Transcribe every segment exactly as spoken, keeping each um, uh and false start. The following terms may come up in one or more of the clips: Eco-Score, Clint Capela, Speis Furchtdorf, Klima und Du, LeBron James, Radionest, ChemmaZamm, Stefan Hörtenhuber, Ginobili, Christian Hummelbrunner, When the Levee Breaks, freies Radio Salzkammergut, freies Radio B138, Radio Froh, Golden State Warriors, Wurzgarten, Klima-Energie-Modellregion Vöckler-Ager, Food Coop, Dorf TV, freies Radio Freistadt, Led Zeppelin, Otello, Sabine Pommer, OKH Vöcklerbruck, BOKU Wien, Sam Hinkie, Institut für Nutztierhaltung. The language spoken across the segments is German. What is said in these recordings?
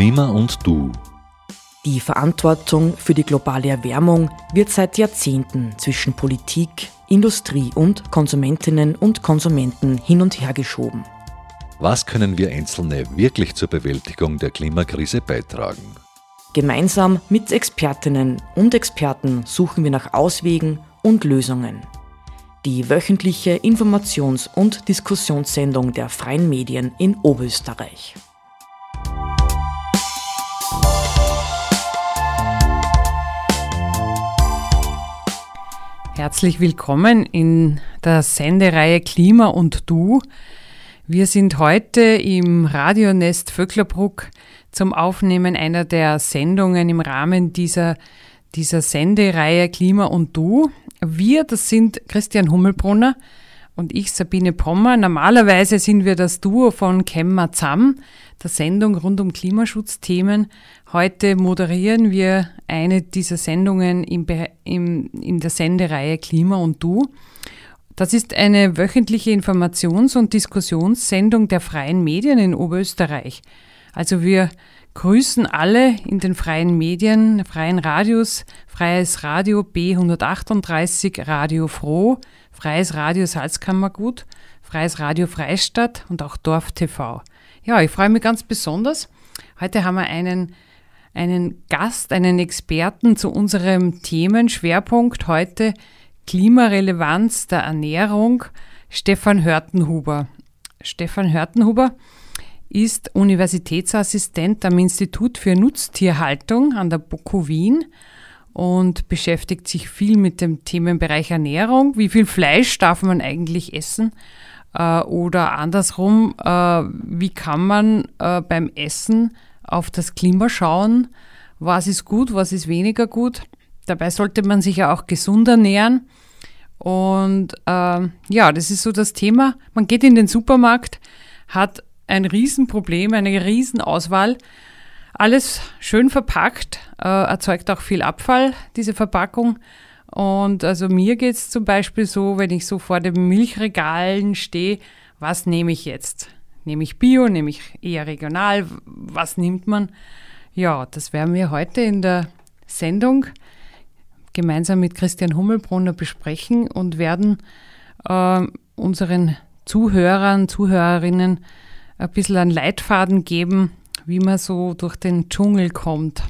Klima und Du. Die Verantwortung für die globale Erwärmung wird seit Jahrzehnten zwischen Politik, Industrie und Konsumentinnen und Konsumenten hin und her geschoben. Was können wir Einzelne wirklich zur Bewältigung der Klimakrise beitragen? Gemeinsam mit Expertinnen und Experten suchen wir nach Auswegen und Lösungen. Die wöchentliche Informations- und Diskussionssendung der Freien Medien in Oberösterreich. Herzlich willkommen in der Sendereihe Klima und Du. Wir sind heute im Radionest Vöcklerbruck zum Aufnehmen einer der Sendungen im Rahmen dieser, dieser Sendereihe Klima und Du. Wir, das sind Christian Hummelbrunner und ich, Sabine Pommer. Normalerweise sind wir das Duo von ChemmaZamm, der Sendung rund um Klimaschutzthemen. Heute moderieren wir eine dieser Sendungen im, im, in der Sendereihe Klima und Du. Das ist eine wöchentliche Informations- und Diskussionssendung der Freien Medien in Oberösterreich. Also wir grüßen alle in den freien Medien, freien Radios, freies Radio B hundertachtunddreißig, Radio Froh, freies Radio Salzkammergut, freies Radio Freistadt und auch Dorf T V. Ja, ich freue mich ganz besonders. Heute haben wir einen, einen Gast, einen Experten zu unserem Themenschwerpunkt heute Klimarelevanz der Ernährung, Stefan Hörtenhuber. Stefan Hörtenhuber ist Universitätsassistent am Institut für Nutztierhaltung an der B O K U Wien und beschäftigt sich viel mit dem Themenbereich Ernährung. Wie viel Fleisch darf man eigentlich essen? Äh, oder andersrum, äh, wie kann man äh, beim Essen auf das Klima schauen? Was ist gut, was ist weniger gut? Dabei sollte man sich ja auch gesund ernähren. Und äh, ja, das ist so das Thema. Man geht in den Supermarkt, hat ein Riesenproblem, eine Riesenauswahl. Alles schön verpackt, äh, erzeugt auch viel Abfall, diese Verpackung. Und also mir geht es zum Beispiel so, wenn ich so vor den Milchregalen stehe, was nehme ich jetzt? Nehme ich Bio, nehme ich eher regional? Was nimmt man? Ja, das werden wir heute in der Sendung gemeinsam mit Christian Hummelbrunner besprechen und werden äh, unseren Zuhörern, Zuhörerinnen ein bisschen einen Leitfaden geben, wie man so durch den Dschungel kommt.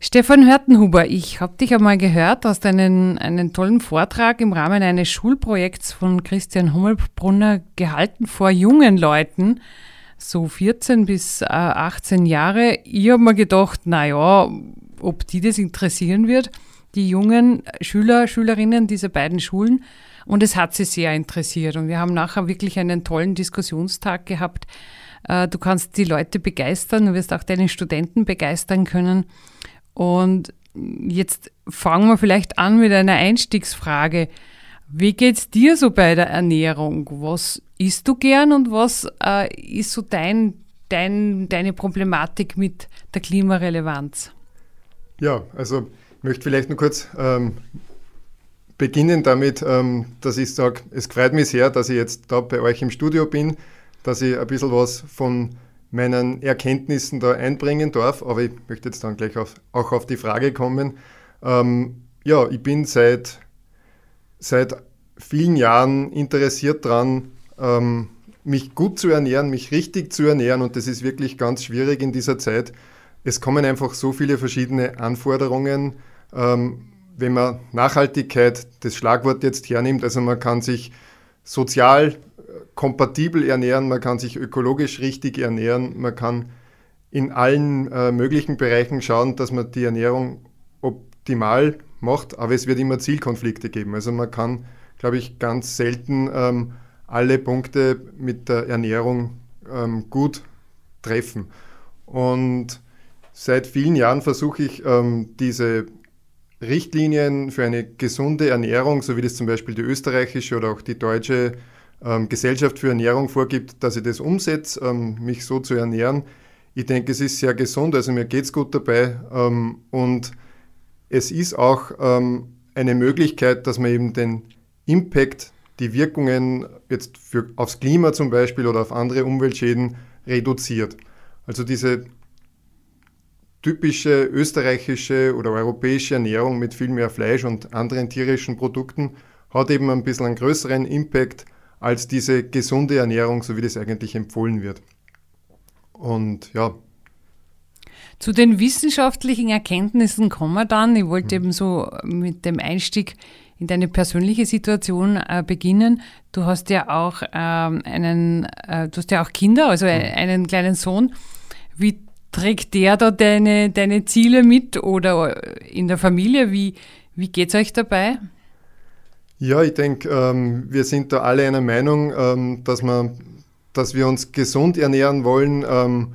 Stefan Hörtenhuber, ich habe dich einmal gehört, hast einen, einen tollen Vortrag im Rahmen eines Schulprojekts von Christian Hummelbrunner gehalten vor jungen Leuten, so vierzehn bis achtzehn Jahre. Ich habe mir gedacht, naja, ob die das interessieren wird, die jungen Schüler, Schülerinnen dieser beiden Schulen. Und es hat sie sehr interessiert. Und wir haben nachher wirklich einen tollen Diskussionstag gehabt. Du kannst die Leute begeistern, du wirst auch deine Studenten begeistern können. Und jetzt fangen wir vielleicht an mit einer Einstiegsfrage. Wie geht's dir so bei der Ernährung? Was isst du gern und was ist so dein, dein, deine Problematik mit der Klimarelevanz? Ja, also ich möchte vielleicht nur kurz ähm beginnen damit, dass ich sage, es freut mich sehr, dass ich jetzt da bei euch im Studio bin, dass ich ein bisschen was von meinen Erkenntnissen da einbringen darf, aber ich möchte jetzt dann gleich auf, auch auf die Frage kommen. Ähm, ja, ich bin seit, seit vielen Jahren interessiert daran, ähm, mich gut zu ernähren, mich richtig zu ernähren, und das ist wirklich ganz schwierig in dieser Zeit. Es kommen einfach so viele verschiedene Anforderungen. ähm, Wenn man Nachhaltigkeit, das Schlagwort jetzt hernimmt, also man kann sich sozial kompatibel ernähren, man kann sich ökologisch richtig ernähren, man kann in allen äh, möglichen Bereichen schauen, dass man die Ernährung optimal macht, aber es wird immer Zielkonflikte geben. Also man kann, glaube ich, ganz selten ähm, alle Punkte mit der Ernährung ähm, gut treffen. Und seit vielen Jahren versuche ich, ähm, diese Richtlinien für eine gesunde Ernährung, so wie das zum Beispiel die österreichische oder auch die deutsche ähm, Gesellschaft für Ernährung vorgibt, dass ich das umsetze, ähm, mich so zu ernähren. Ich denke, es ist sehr gesund, also mir geht es gut dabei, ähm, und es ist auch ähm, eine Möglichkeit, dass man eben den Impact, die Wirkungen jetzt für, aufs Klima zum Beispiel oder auf andere Umweltschäden reduziert. Also diese typische österreichische oder europäische Ernährung mit viel mehr Fleisch und anderen tierischen Produkten hat eben ein bisschen einen größeren Impact als diese gesunde Ernährung, so wie das eigentlich empfohlen wird. Und ja. Zu den wissenschaftlichen Erkenntnissen kommen wir dann. Ich wollte eben so mit dem Einstieg in deine persönliche Situation äh, beginnen. Du hast ja auch ähm, einen, äh, du hast ja auch Kinder, also einen kleinen Sohn. Wie trägt der da deine, deine Ziele mit oder in der Familie? Wie, wie geht es euch dabei? Ja, ich denke, ähm, wir sind da alle einer Meinung, ähm, dass, man, dass wir uns gesund ernähren wollen. Ähm,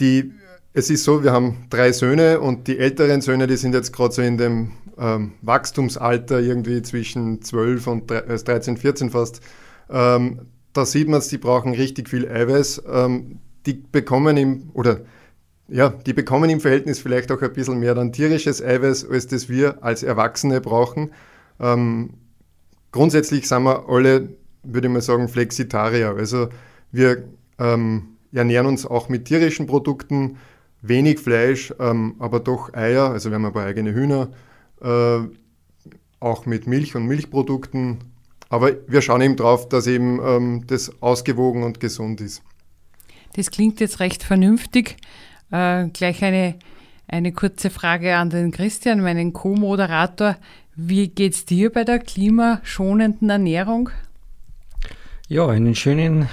die, es ist so, wir haben drei Söhne und die älteren Söhne, die sind jetzt gerade so in dem ähm, Wachstumsalter, irgendwie zwischen zwölf und dreizehn, vierzehn fast. Ähm, da sieht man es, die brauchen richtig viel Eiweiß. Ähm, die bekommen im, oder ja, die bekommen im Verhältnis vielleicht auch ein bisschen mehr dann tierisches Eiweiß, als das wir als Erwachsene brauchen. Ähm, grundsätzlich sind wir alle, würde ich mal sagen, Flexitarier. Also wir ähm, ernähren uns auch mit tierischen Produkten, wenig Fleisch, ähm, aber doch Eier, also wir haben ein paar eigene Hühner, äh, auch mit Milch und Milchprodukten. Aber wir schauen eben drauf, dass eben ähm, das ausgewogen und gesund ist. Das klingt jetzt recht vernünftig. Äh, gleich eine, eine kurze Frage an den Christian, meinen Co-Moderator. Wie geht's dir bei der klimaschonenden Ernährung? Ja, einen schönen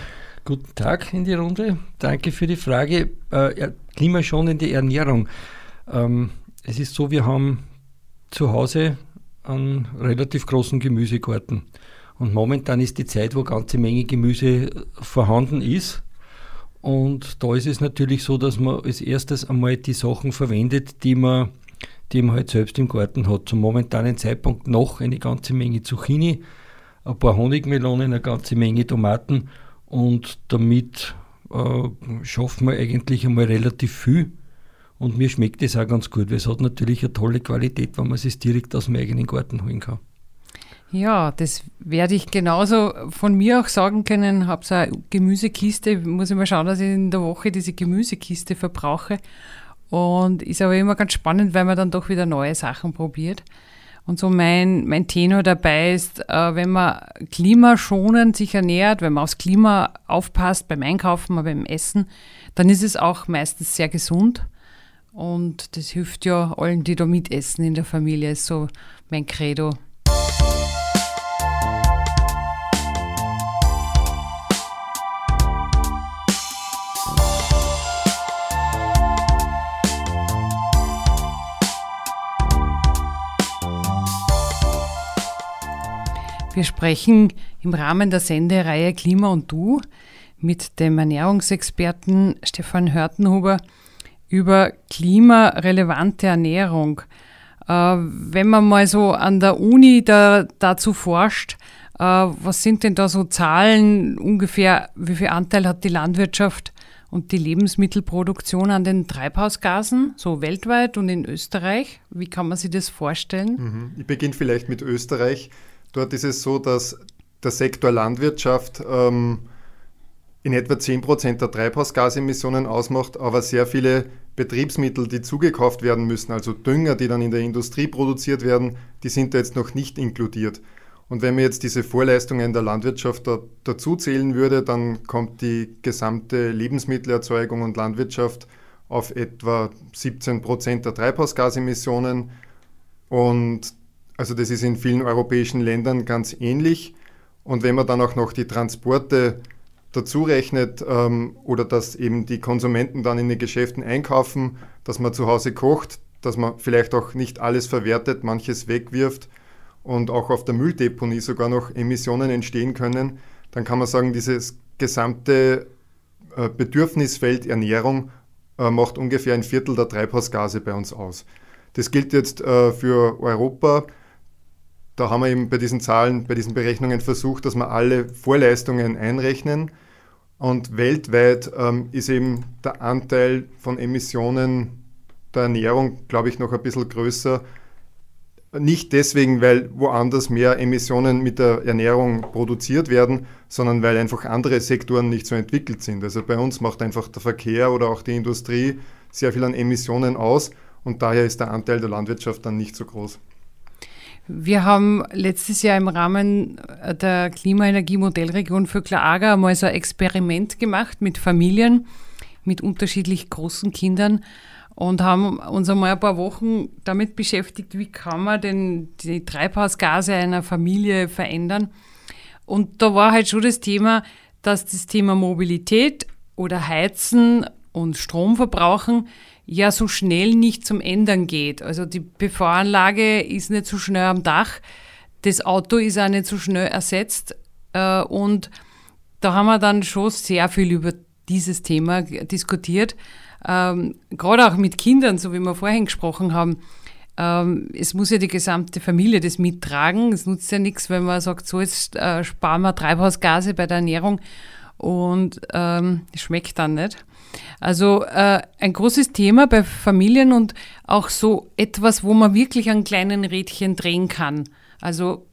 guten Tag in die Runde. Danke für die Frage. Äh, klimaschonende Ernährung. Ähm, es ist so, wir haben zu Hause einen relativ großen Gemüsegarten. Und momentan ist die Zeit, wo eine ganze Menge Gemüse vorhanden ist. Und da ist es natürlich so, dass man als erstes einmal die Sachen verwendet, die man, die man halt selbst im Garten hat. Zum momentanen Zeitpunkt noch eine ganze Menge Zucchini, ein paar Honigmelonen, eine ganze Menge Tomaten. Und damit äh, schaffen wir eigentlich einmal relativ viel. Und mir schmeckt das auch ganz gut, weil es hat natürlich eine tolle Qualität, wenn man es direkt aus dem eigenen Garten holen kann. Ja, das werde ich genauso von mir auch sagen können. Ich habe so eine Gemüsekiste, muss ich mal schauen, dass ich in der Woche diese Gemüsekiste verbrauche. Und ist aber immer ganz spannend, weil man dann doch wieder neue Sachen probiert. Und so mein, mein Tenor dabei ist, wenn man klimaschonend sich ernährt, wenn man aufs Klima aufpasst, beim Einkaufen, beim Essen, dann ist es auch meistens sehr gesund. Und das hilft ja allen, die da mitessen in der Familie, ist so mein Credo. Wir sprechen im Rahmen der Sendereihe Klima und Du mit dem Ernährungsexperten Stefan Hörtenhuber über klimarelevante Ernährung. Äh, wenn man mal so an der Uni da, dazu forscht, äh, was sind denn da so Zahlen ungefähr, wie viel Anteil hat die Landwirtschaft und die Lebensmittelproduktion an den Treibhausgasen, so weltweit und in Österreich? Wie kann man sich das vorstellen? Ich beginne vielleicht mit Österreich. Dort ist es so, dass der Sektor Landwirtschaft ähm, in etwa zehn Prozent der Treibhausgasemissionen ausmacht, aber sehr viele Betriebsmittel, die zugekauft werden müssen, also Dünger, die dann in der Industrie produziert werden, die sind da jetzt noch nicht inkludiert. Und wenn man jetzt diese Vorleistungen der Landwirtschaft da, dazu zählen würde, dann kommt die gesamte Lebensmittelerzeugung und Landwirtschaft auf etwa siebzehn Prozent der Treibhausgasemissionen. Und also das ist in vielen europäischen Ländern ganz ähnlich. Und wenn man dann auch noch die Transporte dazu rechnet ähm, oder dass eben die Konsumenten dann in den Geschäften einkaufen, dass man zu Hause kocht, dass man vielleicht auch nicht alles verwertet, manches wegwirft und auch auf der Mülldeponie sogar noch Emissionen entstehen können, dann kann man sagen, dieses gesamte äh, Bedürfnisfeld Ernährung äh, macht ungefähr ein Viertel der Treibhausgase bei uns aus. Das gilt jetzt äh, für Europa. Da haben wir eben bei diesen Zahlen, bei diesen Berechnungen versucht, dass wir alle Vorleistungen einrechnen. Und weltweit ähm, ist eben der Anteil von Emissionen der Ernährung, glaube ich, noch ein bisschen größer. Nicht deswegen, weil woanders mehr Emissionen mit der Ernährung produziert werden, sondern weil einfach andere Sektoren nicht so entwickelt sind. Also bei uns macht einfach der Verkehr oder auch die Industrie sehr viel an Emissionen aus und daher ist der Anteil der Landwirtschaft dann nicht so groß. Wir haben letztes Jahr im Rahmen der Klima-Energie-Modellregion Vöckler-Ager mal so ein Experiment gemacht mit Familien, mit unterschiedlich großen Kindern und haben uns einmal ein paar Wochen damit beschäftigt, wie kann man denn die Treibhausgase einer Familie verändern. Und da war halt schon das Thema, dass das Thema Mobilität oder Heizen und Strom verbrauchen ja so schnell nicht zum Ändern geht. Also die P V-Anlage ist nicht so schnell am Dach, das Auto ist auch nicht so schnell ersetzt äh, und da haben wir dann schon sehr viel über dieses Thema diskutiert, ähm, gerade auch mit Kindern, so wie wir vorhin gesprochen haben. Ähm, es muss ja die gesamte Familie das mittragen, es nutzt ja nichts, wenn man sagt, so jetzt äh, sparen wir Treibhausgase bei der Ernährung und ähm, das schmeckt dann nicht. Also äh, ein großes Thema bei Familien und auch so etwas, wo man wirklich an kleinen Rädchen drehen kann. Also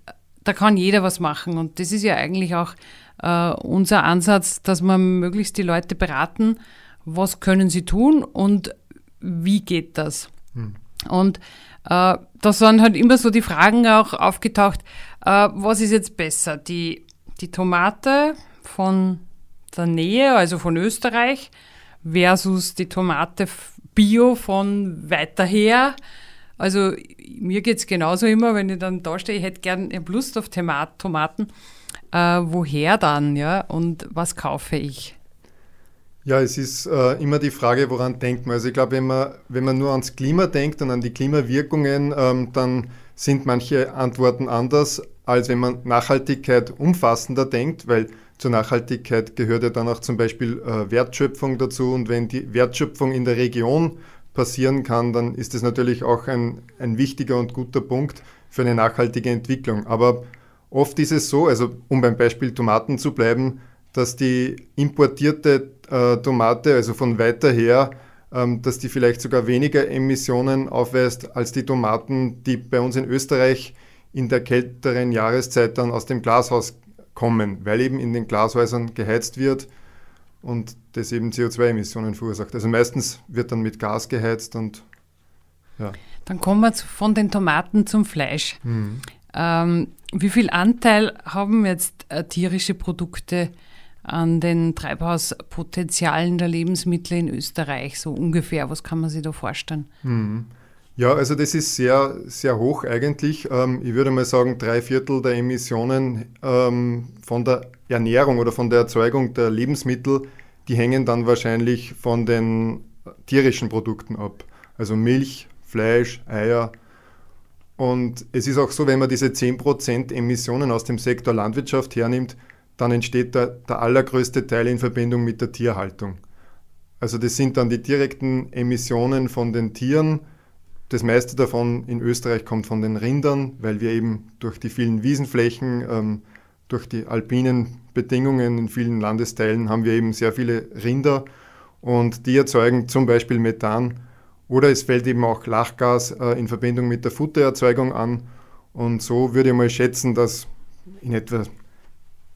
da kann jeder was machen und das ist ja eigentlich auch äh, unser Ansatz, dass man möglichst die Leute beraten, was können sie tun und wie geht das. Hm. Und äh, da sind halt immer so die Fragen auch aufgetaucht, äh, was ist jetzt besser, die, die Tomate von der Nähe, also von Österreich, versus die Tomate Bio von weiter her. Also mir geht es genauso immer, wenn ich dann da stehe, ich hätte gern Lust auf Tomaten. Äh, woher dann, ja? Und was kaufe ich? Ja, es ist äh, immer die Frage, woran denkt man. Also ich glaube, wenn man, wenn man nur ans Klima denkt und an die Klimawirkungen, ähm, dann sind manche Antworten anders, als wenn man Nachhaltigkeit umfassender denkt, weil zur Nachhaltigkeit gehört ja dann auch zum Beispiel äh, Wertschöpfung dazu und wenn die Wertschöpfung in der Region passieren kann, dann ist das natürlich auch ein, ein wichtiger und guter Punkt für eine nachhaltige Entwicklung. Aber oft ist es so, also um beim Beispiel Tomaten zu bleiben, dass die importierte äh, Tomate, also von weiter her, ähm, dass die vielleicht sogar weniger Emissionen aufweist als die Tomaten, die bei uns in Österreich in der kälteren Jahreszeit dann aus dem Glashaus kommen, weil eben in den Glashäusern geheizt wird und das eben C O zwei Emissionen verursacht. Also meistens wird dann mit Gas geheizt und ja. Dann kommen wir von den Tomaten zum Fleisch. Mhm. Ähm, wie viel Anteil haben jetzt tierische Produkte an den Treibhauspotenzialen der Lebensmittel in Österreich so ungefähr? Was kann man sich da vorstellen? Mhm. Ja, also das ist sehr, sehr hoch eigentlich. Ähm, ich würde mal sagen, drei Viertel der Emissionen ähm, von der Ernährung oder von der Erzeugung der Lebensmittel, die hängen dann wahrscheinlich von den tierischen Produkten ab. Also Milch, Fleisch, Eier. Und es ist auch so, wenn man diese zehn Prozent Emissionen aus dem Sektor Landwirtschaft hernimmt, dann entsteht der, der allergrößte Teil in Verbindung mit der Tierhaltung. Also das sind dann die direkten Emissionen von den Tieren. Das meiste davon in Österreich kommt von den Rindern, weil wir eben durch die vielen Wiesenflächen, ähm, durch die alpinen Bedingungen in vielen Landesteilen haben wir eben sehr viele Rinder und die erzeugen zum Beispiel Methan oder es fällt eben auch Lachgas äh, in Verbindung mit der Futtererzeugung an und so würde ich mal schätzen, dass in etwa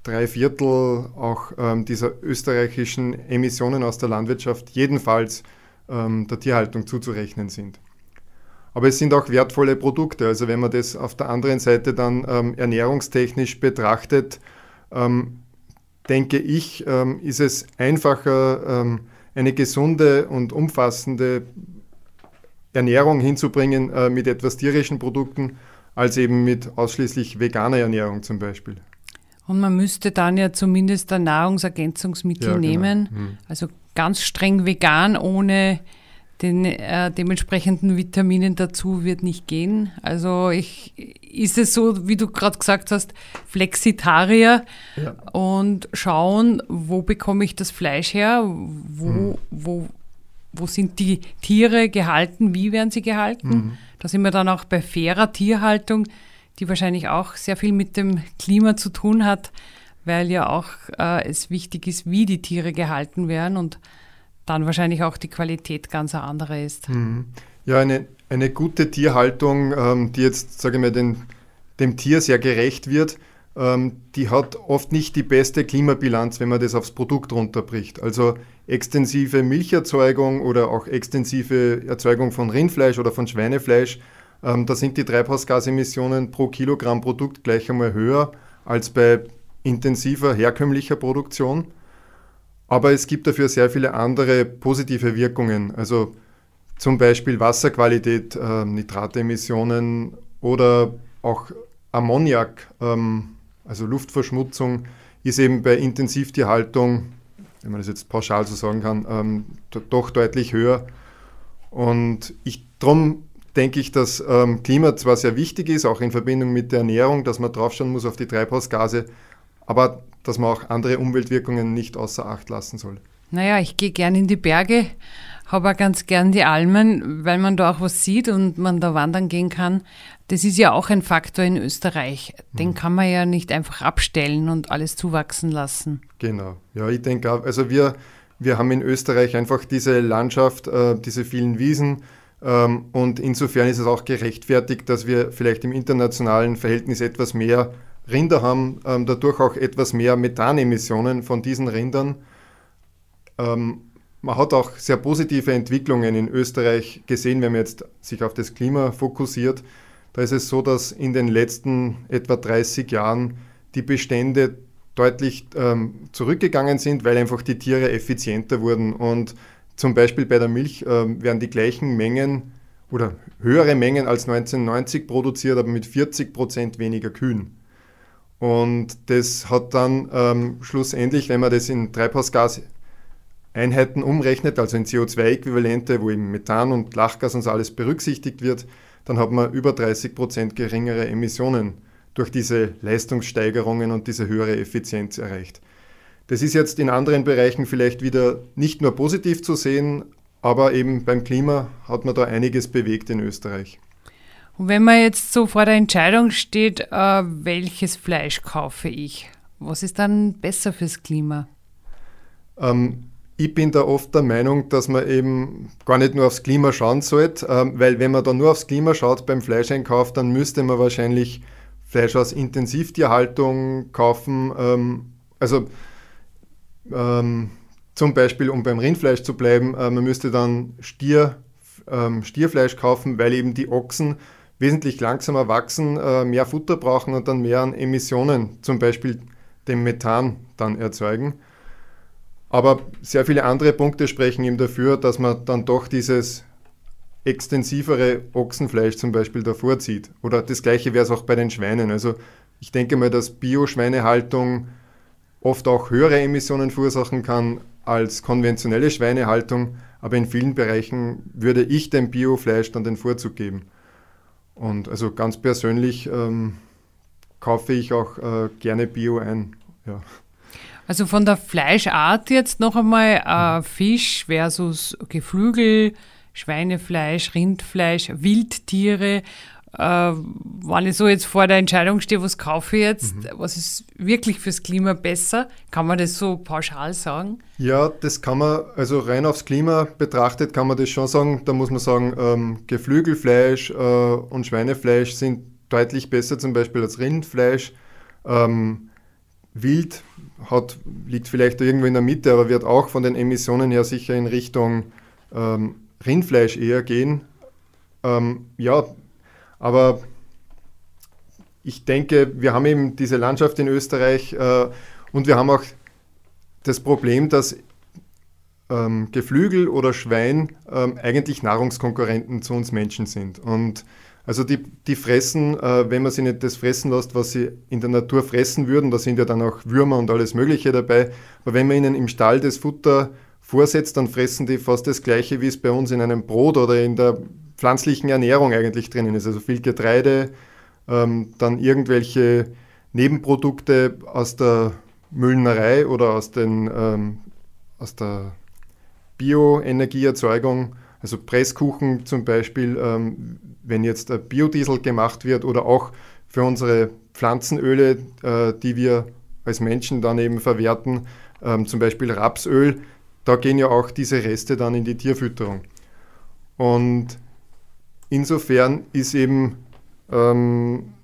drei Viertel auch ähm, dieser österreichischen Emissionen aus der Landwirtschaft jedenfalls ähm, der Tierhaltung zuzurechnen sind. Aber es sind auch wertvolle Produkte. Also wenn man das auf der anderen Seite dann ähm, ernährungstechnisch betrachtet, ähm, denke ich, ähm, ist es einfacher, ähm, eine gesunde und umfassende Ernährung hinzubringen äh, mit etwas tierischen Produkten, als eben mit ausschließlich veganer Ernährung zum Beispiel. Und man müsste dann ja zumindest ein Nahrungsergänzungsmittel ja, genau. nehmen, hm. also ganz streng vegan ohne Den äh, dementsprechenden Vitaminen dazu wird nicht gehen. Also ich, ist es so, wie du gerade gesagt hast, Flexitarier ja. und schauen, wo bekomme ich das Fleisch her, wo, mhm. wo, wo sind die Tiere gehalten, wie werden sie gehalten. Mhm. Da sind wir dann auch bei fairer Tierhaltung, die wahrscheinlich auch sehr viel mit dem Klima zu tun hat, weil ja auch äh, es wichtig ist, wie die Tiere gehalten werden und dann wahrscheinlich auch die Qualität ganz eine andere ist. Ja, eine, eine gute Tierhaltung, ähm, die jetzt, sage ich mal, den, dem Tier sehr gerecht wird, ähm, die hat oft nicht die beste Klimabilanz, wenn man das aufs Produkt runterbricht. Also extensive Milcherzeugung oder auch extensive Erzeugung von Rindfleisch oder von Schweinefleisch, ähm, da sind die Treibhausgasemissionen pro Kilogramm Produkt gleich einmal höher als bei intensiver, herkömmlicher Produktion. Aber es gibt dafür sehr viele andere positive Wirkungen, also zum Beispiel Wasserqualität, äh, Nitratemissionen oder auch Ammoniak, ähm, also Luftverschmutzung, ist eben bei Intensivtierhaltung, wenn man das jetzt pauschal so sagen kann, ähm, doch deutlich höher. Und ich, darum denke ich, dass ähm, Klima zwar sehr wichtig ist, auch in Verbindung mit der Ernährung, dass man draufschauen muss auf die Treibhausgase, aber dass man auch andere Umweltwirkungen nicht außer Acht lassen soll. Naja, ich gehe gern in die Berge, habe auch ganz gern die Almen, weil man da auch was sieht und man da wandern gehen kann. Das ist ja auch ein Faktor in Österreich. Den mhm. kann man ja nicht einfach abstellen und alles zuwachsen lassen. Genau. Ja, ich denke auch, also wir, wir haben in Österreich einfach diese Landschaft, äh, diese vielen Wiesen ähm, und insofern ist es auch gerechtfertigt, dass wir vielleicht im internationalen Verhältnis etwas mehr Rinder haben, ähm, dadurch auch etwas mehr Methanemissionen von diesen Rindern. Ähm, man hat auch sehr positive Entwicklungen in Österreich gesehen, wenn man jetzt sich auf das Klima fokussiert. Da ist es so, dass in den letzten etwa dreißig Jahren die Bestände deutlich ähm, zurückgegangen sind, weil einfach die Tiere effizienter wurden. Und zum Beispiel bei der Milch ähm, werden die gleichen Mengen oder höhere Mengen als neunzehnhundertneunzig produziert, aber mit vierzig Prozent weniger Kühen. Und das hat dann ähm, schlussendlich, wenn man das in Treibhausgaseinheiten umrechnet, also in C O zwei Äquivalente, wo eben Methan und Lachgas und so alles berücksichtigt wird, dann hat man über dreißig Prozent geringere Emissionen durch diese Leistungssteigerungen und diese höhere Effizienz erreicht. Das ist jetzt in anderen Bereichen vielleicht wieder nicht nur positiv zu sehen, aber eben beim Klima hat man da einiges bewegt in Österreich. Und wenn man jetzt so vor der Entscheidung steht, äh, welches Fleisch kaufe ich, was ist dann besser fürs Klima? Ähm, ich bin da oft der Meinung, dass man eben gar nicht nur aufs Klima schauen sollte, ähm, weil wenn man da nur aufs Klima schaut beim Fleischeinkauf, dann müsste man wahrscheinlich Fleisch aus Intensivtierhaltung kaufen, ähm, also ähm, zum Beispiel, um beim Rindfleisch zu bleiben, äh, man müsste dann Stier, ähm, Stierfleisch kaufen, weil eben die Ochsen wesentlich langsamer wachsen, mehr Futter brauchen und dann mehr an Emissionen, zum Beispiel dem Methan, dann erzeugen. Aber sehr viele andere Punkte sprechen eben dafür, dass man dann doch dieses extensivere Ochsenfleisch zum Beispiel davor zieht. Oder das Gleiche wäre es auch bei den Schweinen. Also ich denke mal, dass Bio-Schweinehaltung oft auch höhere Emissionen verursachen kann als konventionelle Schweinehaltung. Aber in vielen Bereichen würde ich dem Biofleisch dann den Vorzug geben. Und also ganz persönlich ähm, kaufe ich auch äh, gerne Bio ein. Ja. Also von der Fleischart jetzt noch einmal äh, Fisch versus Geflügel, Schweinefleisch, Rindfleisch, Wildtiere. Äh, wenn ich so jetzt vor der Entscheidung stehe, was kaufe ich jetzt, mhm. was ist wirklich fürs Klima besser? Kann man das so pauschal sagen? Ja, das kann man, also rein aufs Klima betrachtet kann man das schon sagen. Da muss man sagen, ähm, Geflügelfleisch äh, und Schweinefleisch sind deutlich besser zum Beispiel als Rindfleisch. Ähm, Wild hat, liegt vielleicht irgendwo in der Mitte, aber wird auch von den Emissionen her sicher in Richtung ähm, Rindfleisch eher gehen. Ähm, ja, aber ich denke, wir haben eben diese Landschaft in Österreich äh, und wir haben auch das Problem, dass ähm, Geflügel oder Schwein ähm, eigentlich Nahrungskonkurrenten zu uns Menschen sind. Und also die, die fressen, äh, wenn man sie nicht das fressen lässt, was sie in der Natur fressen würden, da sind ja dann auch Würmer und alles Mögliche dabei, aber wenn man ihnen im Stall das Futter vorsetzt, dann fressen die fast das Gleiche, wie es bei uns in einem Brot oder in der pflanzlichen Ernährung eigentlich drinnen ist, also viel Getreide, ähm, dann irgendwelche Nebenprodukte aus der Müllnerei oder aus, den, ähm, aus der Bioenergieerzeugung, also Presskuchen zum Beispiel, ähm, wenn jetzt Biodiesel gemacht wird oder auch für unsere Pflanzenöle, äh, die wir als Menschen dann eben verwerten, ähm, zum Beispiel Rapsöl, da gehen ja auch diese Reste dann in die Tierfütterung. Und Insofern ist eben ähm,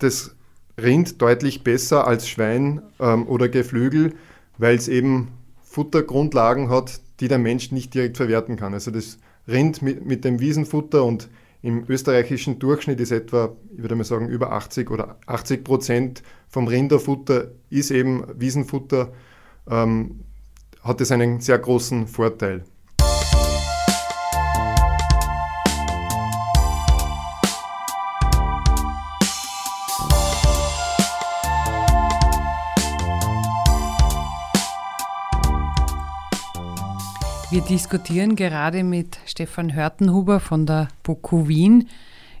das Rind deutlich besser als Schwein ähm, oder Geflügel, weil es eben Futtergrundlagen hat, die der Mensch nicht direkt verwerten kann. Also das Rind mit, mit dem Wiesenfutter und im österreichischen Durchschnitt ist etwa, ich würde mal sagen, über achtzig oder achtzig Prozent vom Rinderfutter ist eben Wiesenfutter, ähm, hat es einen sehr großen Vorteil. Wir diskutieren gerade mit Stefan Hörtenhuber von der B O K U Wien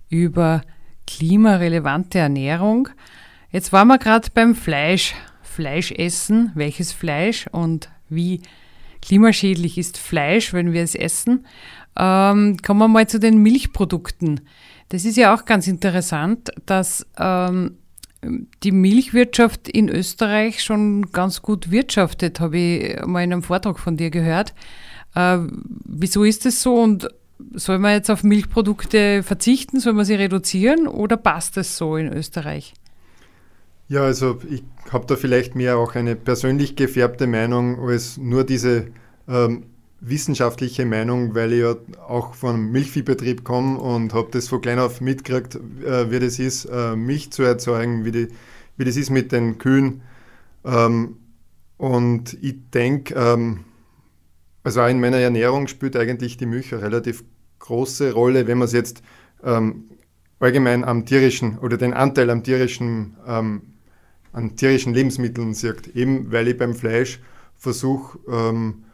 über klimarelevante Ernährung. Jetzt waren wir gerade beim Fleisch. Fleisch essen, welches Fleisch und wie klimaschädlich ist Fleisch, wenn wir es essen. Ähm, kommen wir mal zu den Milchprodukten. Das ist ja auch ganz interessant, dass ähm, die Milchwirtschaft in Österreich schon ganz gut wirtschaftet, habe ich mal in einem Vortrag von dir gehört. Äh, wieso ist das so und soll man jetzt auf Milchprodukte verzichten, soll man sie reduzieren oder passt das so in Österreich? Ja, also ich habe da vielleicht mehr auch eine persönlich gefärbte Meinung als nur diese ähm, wissenschaftliche Meinung, weil ich ja auch vom Milchviehbetrieb komme und habe das von klein auf mitgekriegt, äh, wie das ist, äh, Milch zu erzeugen, wie, die, wie das ist mit den Kühen. Ähm, und ich denke, ähm, Also auch in meiner Ernährung spielt eigentlich die Milch eine relativ große Rolle, wenn man es jetzt ähm, allgemein am tierischen oder den Anteil am tierischen, ähm, an tierischen Lebensmitteln sieht. Eben weil ich beim Fleisch versuche, ähm,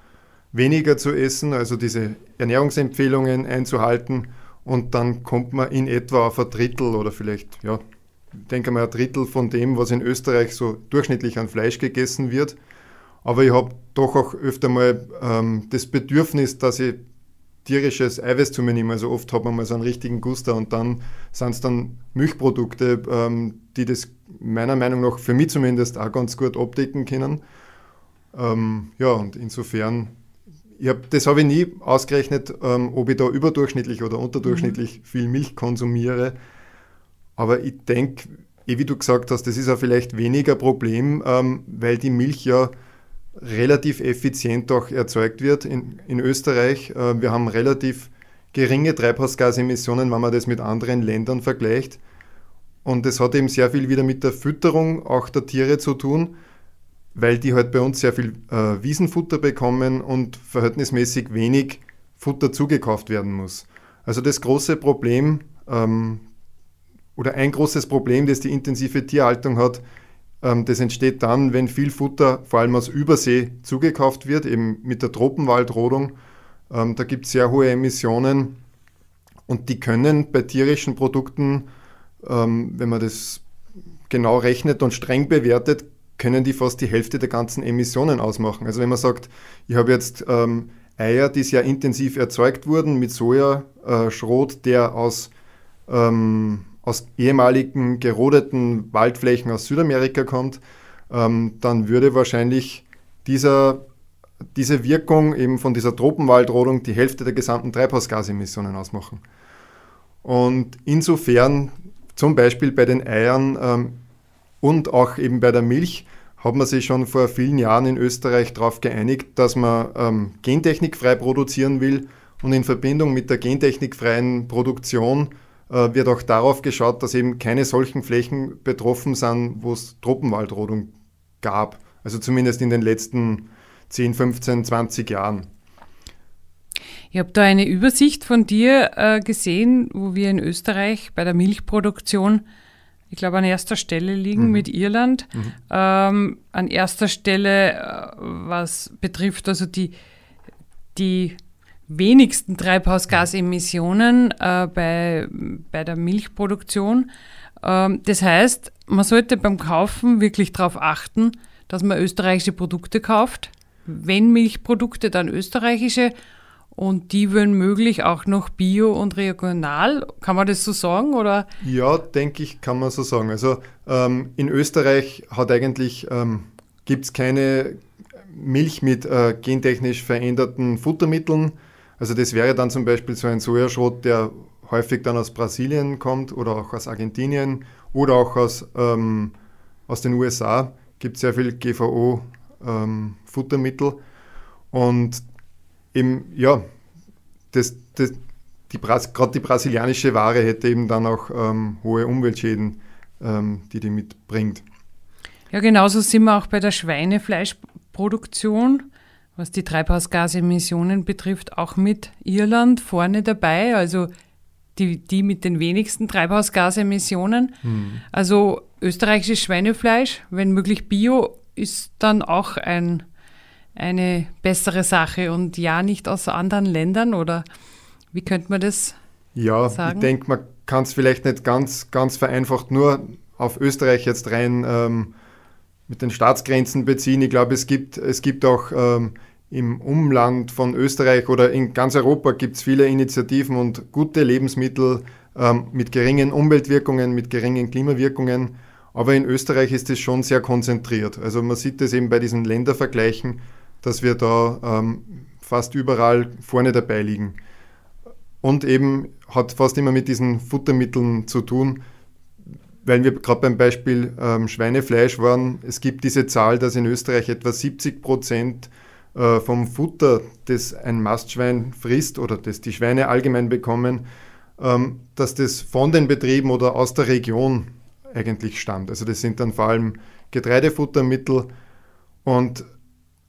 weniger zu essen, also diese Ernährungsempfehlungen einzuhalten und dann kommt man in etwa auf ein Drittel oder vielleicht, ja, ich denke mal ein Drittel von dem, was in Österreich so durchschnittlich an Fleisch gegessen wird. Aber ich habe doch auch öfter mal ähm, das Bedürfnis, dass ich tierisches Eiweiß zu mir nehme. Also oft hat man mal so einen richtigen Guster und dann sind es dann Milchprodukte, ähm, die das meiner Meinung nach für mich zumindest auch ganz gut abdecken können. Ähm, ja, und insofern, ich hab, das habe ich nie ausgerechnet, ähm, ob ich da überdurchschnittlich oder unterdurchschnittlich mhm. viel Milch konsumiere. Aber ich denke, wie du gesagt hast, das ist auch vielleicht weniger Problem, ähm, weil die Milch ja relativ effizient auch erzeugt wird in, in Österreich. Äh, wir haben relativ geringe Treibhausgasemissionen, wenn man das mit anderen Ländern vergleicht. Und das hat eben sehr viel wieder mit der Fütterung auch der Tiere zu tun, weil die halt bei uns sehr viel äh, Wiesenfutter bekommen und verhältnismäßig wenig Futter zugekauft werden muss. Also das große Problem ähm, oder ein großes Problem, das die intensive Tierhaltung hat, das entsteht dann, wenn viel Futter, vor allem aus Übersee, zugekauft wird, eben mit der Tropenwaldrodung. Ähm, da gibt es sehr hohe Emissionen und die können bei tierischen Produkten, ähm, wenn man das genau rechnet und streng bewertet, können die fast die Hälfte der ganzen Emissionen ausmachen. Also wenn man sagt, ich habe jetzt ähm, Eier, die sehr intensiv erzeugt wurden mit Sojaschrot, äh, der aus... Ähm, aus ehemaligen gerodeten Waldflächen aus Südamerika kommt, ähm, dann würde wahrscheinlich dieser, diese Wirkung eben von dieser Tropenwaldrodung die Hälfte der gesamten Treibhausgasemissionen ausmachen. Und insofern, zum Beispiel bei den Eiern ähm, und auch eben bei der Milch, hat man sich schon vor vielen Jahren in Österreich darauf geeinigt, dass man ähm, gentechnikfrei produzieren will und in Verbindung mit der gentechnikfreien Produktion wird auch darauf geschaut, dass eben keine solchen Flächen betroffen sind, wo es Tropenwaldrodung gab. Also zumindest in den letzten zehn, fünfzehn, zwanzig Jahren. Ich habe da eine Übersicht von dir äh, gesehen, wo wir in Österreich bei der Milchproduktion, ich glaube, an erster Stelle liegen mhm. mit Irland. Mhm. Ähm, an erster Stelle, was betrifft also die, die wenigsten Treibhausgasemissionen äh, bei, bei der Milchproduktion. Ähm, das heißt, man sollte beim Kaufen wirklich darauf achten, dass man österreichische Produkte kauft. Wenn Milchprodukte, dann österreichische. Und die würden möglich auch noch bio und regional. Kann man das so sagen? Oder? Ja, denke ich, kann man so sagen. Also ähm, in Österreich hat eigentlich, ähm, gibt es keine Milch mit äh, gentechnisch veränderten Futtermitteln. Also das wäre dann zum Beispiel so ein Sojaschrot, der häufig dann aus Brasilien kommt oder auch aus Argentinien oder auch aus, ähm, aus den U S A. Gibt es sehr viel G V O-Futtermittel. Ähm, und eben, ja, das, das, die, gerade die brasilianische Ware hätte eben dann auch ähm, hohe Umweltschäden, ähm, die die mitbringt. Ja, genauso sind wir auch bei der Schweinefleischproduktion, was die Treibhausgasemissionen betrifft, auch mit Irland vorne dabei, also die, die mit den wenigsten Treibhausgasemissionen. Hm. Also österreichisches Schweinefleisch, wenn möglich Bio, ist dann auch ein, eine bessere Sache und ja, nicht aus anderen Ländern, oder wie könnte man das ja sagen? Ja, ich denke, man kann es vielleicht nicht ganz, ganz vereinfacht nur auf Österreich jetzt rein ähm, mit den Staatsgrenzen beziehen. Ich glaube, es gibt, es gibt auch ähm, im Umland von Österreich oder in ganz Europa gibt es viele Initiativen und gute Lebensmittel ähm, mit geringen Umweltwirkungen, mit geringen Klimawirkungen. Aber in Österreich ist es schon sehr konzentriert. Also man sieht es eben bei diesen Ländervergleichen, dass wir da ähm, fast überall vorne dabei liegen. Und eben hat fast immer mit diesen Futtermitteln zu tun, weil wir gerade beim Beispiel ähm, Schweinefleisch waren. Es gibt diese Zahl, dass in Österreich etwa siebzig Prozent äh, vom Futter, das ein Mastschwein frisst oder das die Schweine allgemein bekommen, ähm, dass das von den Betrieben oder aus der Region eigentlich stammt. Also das sind dann vor allem Getreidefuttermittel. Und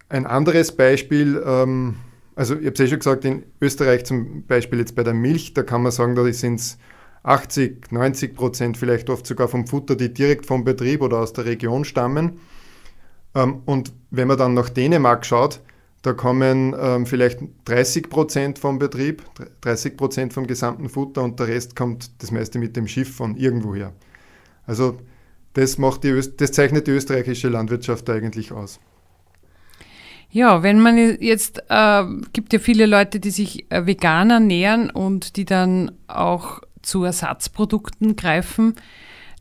ein anderes Beispiel, ähm, also ich habe es ja schon gesagt, in Österreich zum Beispiel jetzt bei der Milch, da kann man sagen, da sind es achtzig, neunzig Prozent vielleicht oft sogar vom Futter, die direkt vom Betrieb oder aus der Region stammen. Und wenn man dann nach Dänemark schaut, da kommen vielleicht dreißig Prozent vom Betrieb, dreißig Prozent vom gesamten Futter und der Rest kommt das meiste mit dem Schiff von irgendwoher. Also das macht die Öst- das zeichnet die österreichische Landwirtschaft eigentlich aus. Ja, wenn man jetzt, äh, gibt ja viele Leute, die sich vegan ernähren und die dann auch zu Ersatzprodukten greifen.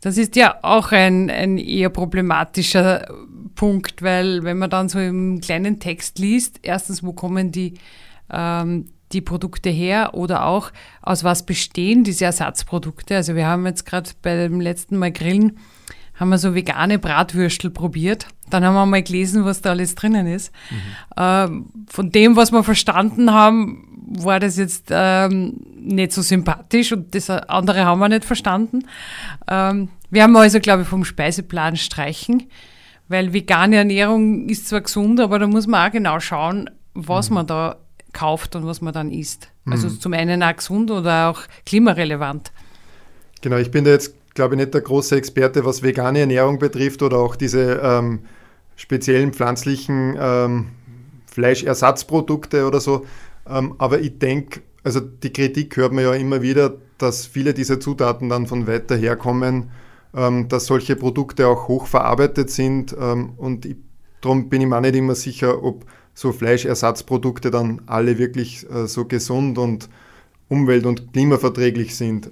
Das ist ja auch ein, ein eher problematischer Punkt, weil wenn man dann so im kleinen Text liest, erstens, wo kommen die, ähm, die Produkte her oder auch, aus was bestehen diese Ersatzprodukte. Also wir haben jetzt gerade beim letzten Mal Grillen, haben wir so vegane Bratwürstel probiert. Dann haben wir mal gelesen, was da alles drinnen ist. Mhm. Ähm, von dem, was wir verstanden haben, war das jetzt ähm, nicht so sympathisch und das andere haben wir nicht verstanden. Ähm, wir haben also, glaube ich, vom Speiseplan streichen, weil vegane Ernährung ist zwar gesund, aber da muss man auch genau schauen, was mhm. man da kauft und was man dann isst. Also mhm. zum einen auch gesund oder auch klimarelevant. Genau, ich bin da jetzt, glaube ich, nicht der große Experte, was vegane Ernährung betrifft oder auch diese ähm, speziellen pflanzlichen ähm, Fleischersatzprodukte oder so. Aber ich denke, also die Kritik hört man ja immer wieder, dass viele dieser Zutaten dann von weiter her kommen, dass solche Produkte auch hochverarbeitet sind und ich, darum bin ich mir nicht immer sicher, ob so Fleischersatzprodukte dann alle wirklich so gesund und umwelt- und klimaverträglich sind.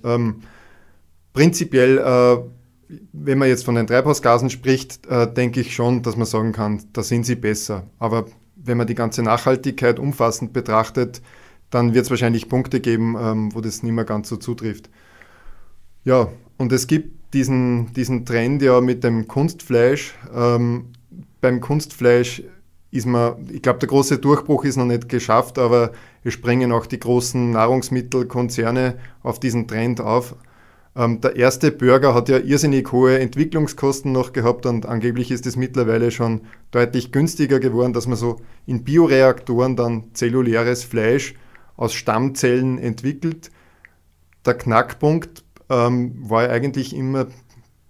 Prinzipiell, wenn man jetzt von den Treibhausgasen spricht, denke ich schon, dass man sagen kann, da sind sie besser, aber wenn man die ganze Nachhaltigkeit umfassend betrachtet, dann wird es wahrscheinlich Punkte geben, ähm, wo das nicht mehr ganz so zutrifft. Ja, und es gibt diesen, diesen Trend ja mit dem Kunstfleisch. Ähm, beim Kunstfleisch ist man, ich glaube, der große Durchbruch ist noch nicht geschafft, aber es springen auch die großen Nahrungsmittelkonzerne auf diesen Trend auf. Ähm, der erste Burger hat ja irrsinnig hohe Entwicklungskosten noch gehabt und angeblich ist es mittlerweile schon deutlich günstiger geworden, dass man so in Bioreaktoren dann zelluläres Fleisch aus Stammzellen entwickelt. Der Knackpunkt ähm, war ja eigentlich immer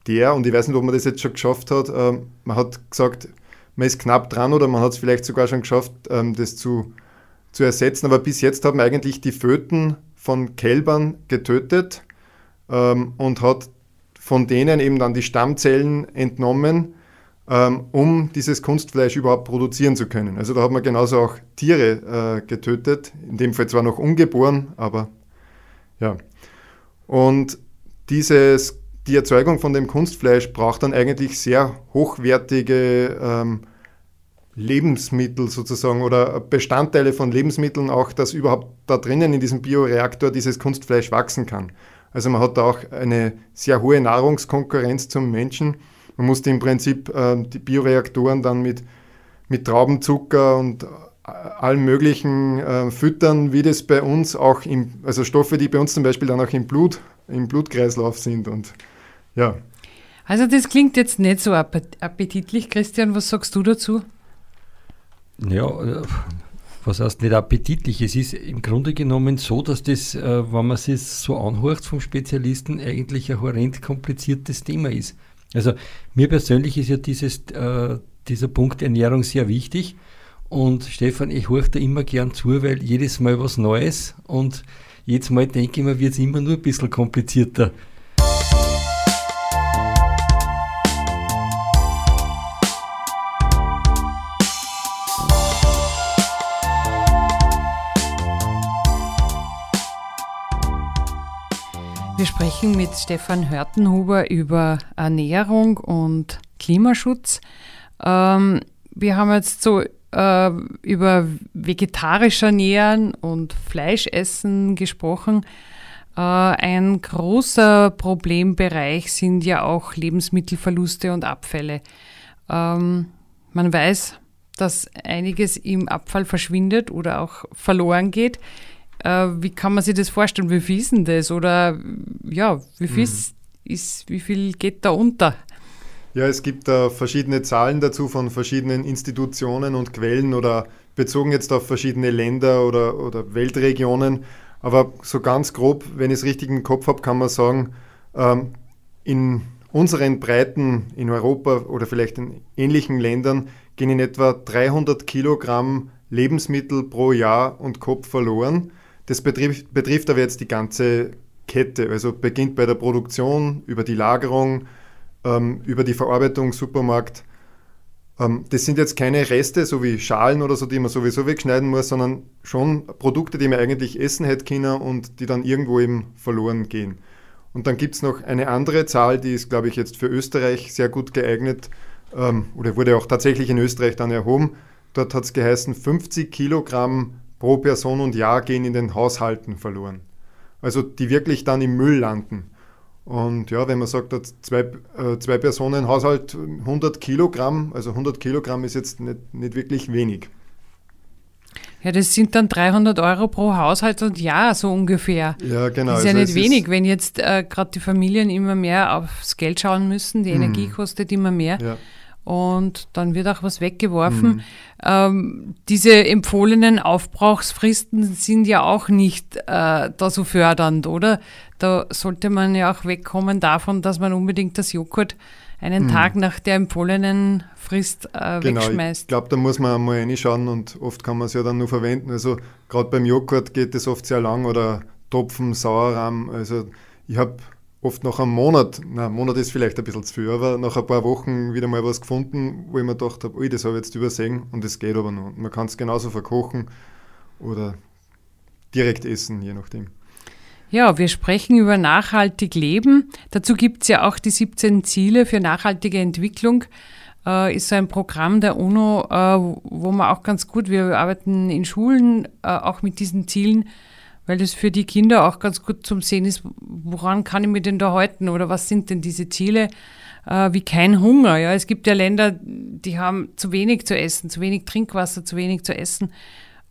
der, und ich weiß nicht, ob man das jetzt schon geschafft hat, ähm, man hat gesagt, man ist knapp dran oder man hat es vielleicht sogar schon geschafft, ähm, das zu, zu ersetzen, aber bis jetzt haben eigentlich die Föten von Kälbern getötet und hat von denen eben dann die Stammzellen entnommen, um dieses Kunstfleisch überhaupt produzieren zu können. Also da hat man genauso auch Tiere getötet, in dem Fall zwar noch ungeboren, aber ja. Und dieses, die Erzeugung von dem Kunstfleisch braucht dann eigentlich sehr hochwertige ähm, Lebensmittel sozusagen oder Bestandteile von Lebensmitteln auch, dass überhaupt da drinnen in diesem Bioreaktor dieses Kunstfleisch wachsen kann. Also man hat da auch eine sehr hohe Nahrungskonkurrenz zum Menschen. Man musste im Prinzip äh, die Bioreaktoren dann mit, mit Traubenzucker und allem möglichen äh, füttern, wie das bei uns auch, im, also Stoffe, die bei uns zum Beispiel dann auch im Blut, im Blutkreislauf sind und ja. Also das klingt jetzt nicht so appetitlich. Christian, was sagst du dazu? Ja, was heißt nicht appetitlich? Es ist im Grunde genommen so, dass das, wenn man es sich so anhört vom Spezialisten, eigentlich ein horrend kompliziertes Thema ist. Also mir persönlich ist ja dieses, äh, dieser Punkt Ernährung sehr wichtig und Stefan, ich höre da immer gern zu, weil jedes Mal was Neues und jedes Mal denke ich mir, wird es immer nur ein bisschen komplizierter. Wir sprechen mit Stefan Hörtenhuber über Ernährung und Klimaschutz. Ähm, wir haben jetzt so äh, über vegetarisch Ernähren und Fleischessen gesprochen. Äh, ein großer Problembereich sind ja auch Lebensmittelverluste und Abfälle. Ähm, man weiß, dass einiges im Abfall verschwindet oder auch verloren geht. Wie kann man sich das vorstellen? Wie viel ist denn das? Oder ja, wie viel, ist, ist, wie viel geht da unter? Ja, es gibt äh, verschiedene Zahlen dazu von verschiedenen Institutionen und Quellen oder bezogen jetzt auf verschiedene Länder oder, oder Weltregionen. Aber so ganz grob, wenn ich es richtig im Kopf habe, kann man sagen, ähm, in unseren Breiten in Europa oder vielleicht in ähnlichen Ländern gehen in etwa dreihundert Kilogramm Lebensmittel pro Jahr und Kopf verloren. Das betrifft, betrifft aber jetzt die ganze Kette, also beginnt bei der Produktion, über die Lagerung, ähm, über die Verarbeitung, Supermarkt. Ähm, das sind jetzt keine Reste, so wie Schalen oder so, die man sowieso wegschneiden muss, sondern schon Produkte, die man eigentlich essen hätte können und die dann irgendwo eben verloren gehen. Und dann gibt es noch eine andere Zahl, die ist, glaube ich, jetzt für Österreich sehr gut geeignet, ähm, oder wurde auch tatsächlich in Österreich dann erhoben. Dort hat es geheißen, fünfzig Kilogramm pro Person und Jahr gehen in den Haushalten verloren. Also die wirklich dann im Müll landen. Und ja, wenn man sagt, zwei, äh, zwei Personen Haushalt hundert Kilogramm, also hundert Kilogramm ist jetzt nicht, nicht wirklich wenig. Ja, das sind dann dreihundert Euro pro Haushalt und Jahr so ungefähr. Ja, genau. Das ist also ja nicht wenig, wenn jetzt äh, gerade die Familien immer mehr aufs Geld schauen müssen, die Energie kostet immer mehr. Ja. Und dann wird auch was weggeworfen. Mhm. Ähm, diese empfohlenen Aufbrauchsfristen sind ja auch nicht äh, da so fördernd, oder? Da sollte man ja auch wegkommen davon, dass man unbedingt das Joghurt einen mhm. Tag nach der empfohlenen Frist äh, genau, wegschmeißt. Ich glaube, da muss man einmal reinschauen und oft kann man es ja dann nur verwenden. Also gerade beim Joghurt geht das oft sehr lang oder Topfen, Sauerrahm. Also ich habe oft nach einem Monat, na, Monat ist vielleicht ein bisschen zu viel, aber nach ein paar Wochen wieder mal was gefunden, wo ich mir gedacht habe, ui, das habe ich jetzt übersehen und das geht aber noch. Man kann es genauso verkochen oder direkt essen, je nachdem. Ja, wir sprechen über nachhaltig Leben. Dazu gibt es ja auch die siebzehn Ziele für nachhaltige Entwicklung. Äh, ist so ein Programm der UNO, äh, wo man auch ganz gut, wir arbeiten in Schulen äh, auch mit diesen Zielen, weil das für die Kinder auch ganz gut zum Sehen ist, woran kann ich mich denn da halten oder was sind denn diese Ziele, äh, wie kein Hunger. Ja? Es gibt ja Länder, die haben zu wenig zu essen, zu wenig Trinkwasser, zu wenig zu essen.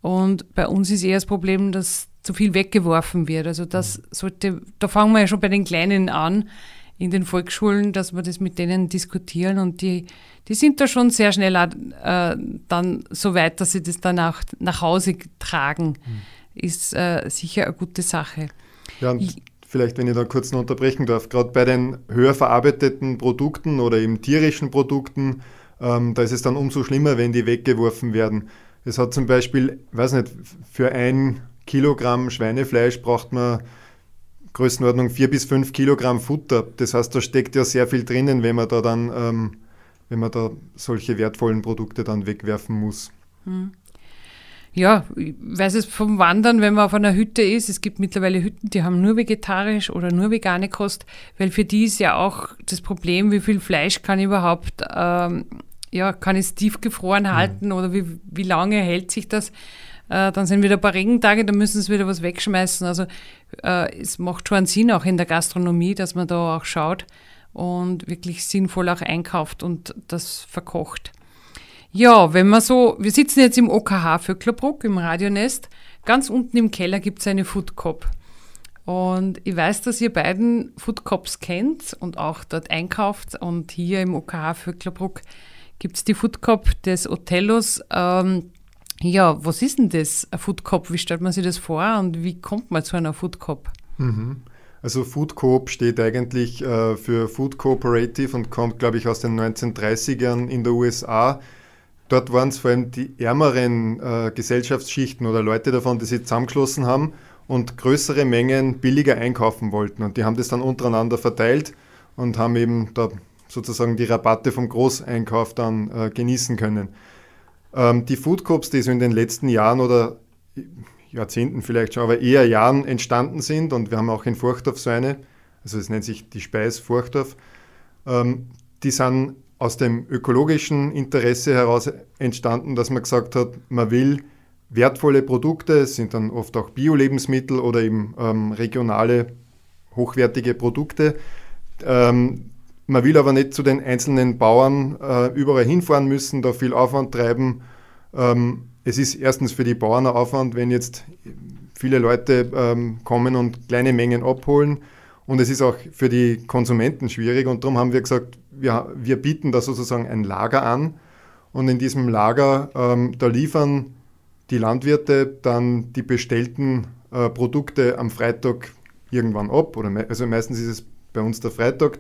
Und bei uns ist eher das Problem, dass zu viel weggeworfen wird. Also das sollte, da fangen wir ja schon bei den Kleinen an, in den Volksschulen, dass wir das mit denen diskutieren. Und die, die sind da schon sehr schnell äh, dann so weit, dass sie das dann auch nach Hause tragen. Mhm. ist äh, sicher eine gute Sache. Ja, und ich, vielleicht, wenn ich da kurz noch unterbrechen darf, gerade bei den höher verarbeiteten Produkten oder eben tierischen Produkten, ähm, da ist es dann umso schlimmer, wenn die weggeworfen werden. Es hat zum Beispiel, weiß nicht, für ein Kilogramm Schweinefleisch braucht man Größenordnung vier bis fünf Kilogramm Futter. Das heißt, da steckt ja sehr viel drinnen, wenn man da dann, ähm, wenn man da solche wertvollen Produkte dann wegwerfen muss. Hm. Ja, ich weiß es vom Wandern, wenn man auf einer Hütte ist. Es gibt mittlerweile Hütten, die haben nur vegetarisch oder nur vegane Kost, weil für die ist ja auch das Problem, wie viel Fleisch kann ich überhaupt ähm, ja, kann ich es tiefgefroren halten, mhm, oder wie, wie lange hält sich das? Äh, dann sind wieder ein paar Regentage, dann müssen sie wieder was wegschmeißen. Also äh, es macht schon einen Sinn auch in der Gastronomie, dass man da auch schaut und wirklich sinnvoll auch einkauft und das verkocht. Ja, wenn man so, wir sitzen jetzt im O K H Vöcklerbruck, im Radionest. Ganz unten im Keller gibt es eine Food Coop. Und ich weiß, dass ihr beiden Food Coops kennt und auch dort einkauft. Und hier im O K H Vöcklerbruck gibt es die Food Coop des Otellos. Ähm, ja, was ist denn das, ein Food Coop? Wie stellt man sich das vor und wie kommt man zu einer Food Coop? Mhm. Also Food Coop steht eigentlich äh, für Food Cooperative und kommt, glaube ich, aus den neunzehnhundertdreißigern in der U S A. Dort waren es vor allem die ärmeren äh, Gesellschaftsschichten oder Leute davon, die sich zusammengeschlossen haben und größere Mengen billiger einkaufen wollten. Und die haben das dann untereinander verteilt und haben eben da sozusagen die Rabatte vom Großeinkauf dann äh, genießen können. Ähm, die Food Coops, die so in den letzten Jahren oder Jahrzehnten vielleicht schon, aber eher Jahren entstanden sind, und wir haben auch in Furchtdorf so eine, also es nennt sich die Speis Furchtdorf, ähm, die sind aus dem ökologischen Interesse heraus entstanden, dass man gesagt hat, man will wertvolle Produkte, es sind dann oft auch Bio-Lebensmittel oder eben ähm, regionale, hochwertige Produkte. Ähm, man will aber nicht zu den einzelnen Bauern äh, überall hinfahren müssen, da viel Aufwand treiben. Ähm, es ist erstens für die Bauern ein Aufwand, wenn jetzt viele Leute ähm, kommen und kleine Mengen abholen. Und es ist auch für die Konsumenten schwierig, und darum haben wir gesagt, wir, wir bieten da sozusagen ein Lager an, und in diesem Lager, ähm, da liefern die Landwirte dann die bestellten äh, Produkte am Freitag irgendwann ab, oder me- also meistens ist es bei uns der Freitag,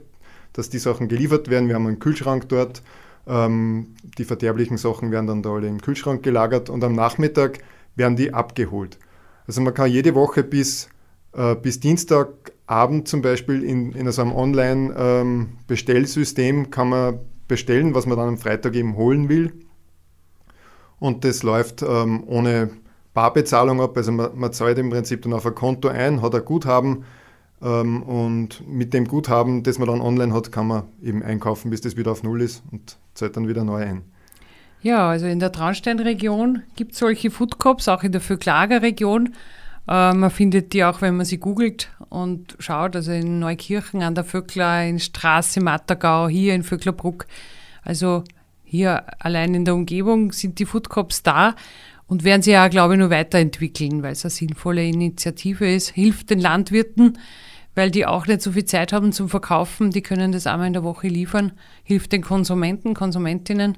dass die Sachen geliefert werden. Wir haben einen Kühlschrank dort, ähm, die verderblichen Sachen werden dann da alle im Kühlschrank gelagert, und am Nachmittag werden die abgeholt. Also man kann jede Woche bis, äh, bis Dienstag Abend zum Beispiel in, in so einem Online-Bestellsystem ähm, kann man bestellen, was man dann am Freitag eben holen will. Und das läuft ähm, ohne Barbezahlung ab. Also man, man zahlt im Prinzip dann auf ein Konto ein, hat ein Guthaben, ähm, und mit dem Guthaben, das man dann online hat, kann man eben einkaufen, bis das wieder auf Null ist, und zahlt dann wieder neu ein. Ja, also in der Traunstein-Region gibt es solche Food Coops, auch in der Vöcklager-Region. Äh, man findet die auch, wenn man sie googelt und schaut, also in Neukirchen an der Vöckler, in Straße, Mattergau, hier in Vöcklerbruck. Also hier allein in der Umgebung sind die Food Coops da und werden sie ja, glaube ich, nur weiterentwickeln, weil es eine sinnvolle Initiative ist. Hilft den Landwirten, weil die auch nicht so viel Zeit haben zum Verkaufen. Die können das einmal in der Woche liefern. Hilft den Konsumenten, Konsumentinnen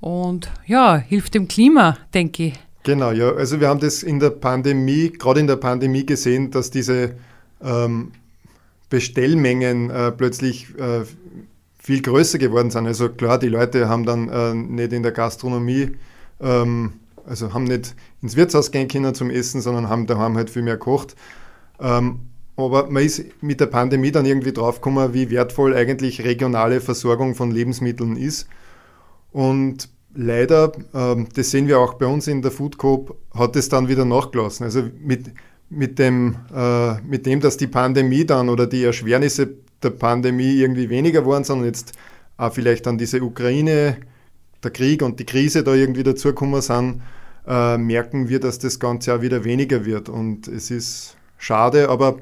und ja, hilft dem Klima, denke ich. Genau, ja. Also wir haben das in der Pandemie, gerade in der Pandemie gesehen, dass diese ähm, Bestellmengen äh, plötzlich äh, viel größer geworden sind. Also klar, die Leute haben dann äh, nicht in der Gastronomie, ähm, also haben nicht ins Wirtshaus gehen können zum Essen, sondern haben daheim halt viel mehr gekocht. Ähm, aber man ist mit der Pandemie dann irgendwie draufgekommen, wie wertvoll eigentlich regionale Versorgung von Lebensmitteln ist. Und leider, ähm, das sehen wir auch bei uns in der Food Coop, hat es dann wieder nachgelassen. Also mit, mit, dem, äh, mit dem, dass die Pandemie dann oder die Erschwernisse der Pandemie irgendwie weniger waren, sondern jetzt auch vielleicht dann diese Ukraine, der Krieg und die Krise da irgendwie dazugekommen sind, äh, merken wir, dass das Ganze auch wieder weniger wird. Und es ist schade, aber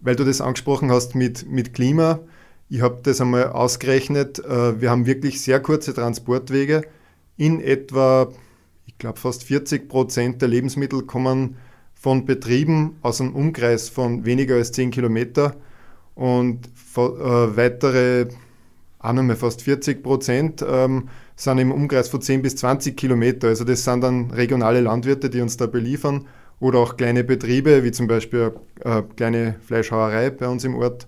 weil du das angesprochen hast mit, mit Klima, ich habe das einmal ausgerechnet, äh, wir haben wirklich sehr kurze Transportwege. In etwa, ich glaube, fast vierzig Prozent der Lebensmittel kommen von Betrieben aus einem Umkreis von weniger als zehn Kilometer, und äh, weitere, auch nochmal fast vierzig Prozent, ähm, sind im Umkreis von zehn bis zwanzig Kilometer. Also das sind dann regionale Landwirte, die uns da beliefern, oder auch kleine Betriebe, wie zum Beispiel eine äh, kleine Fleischhauerei bei uns im Ort.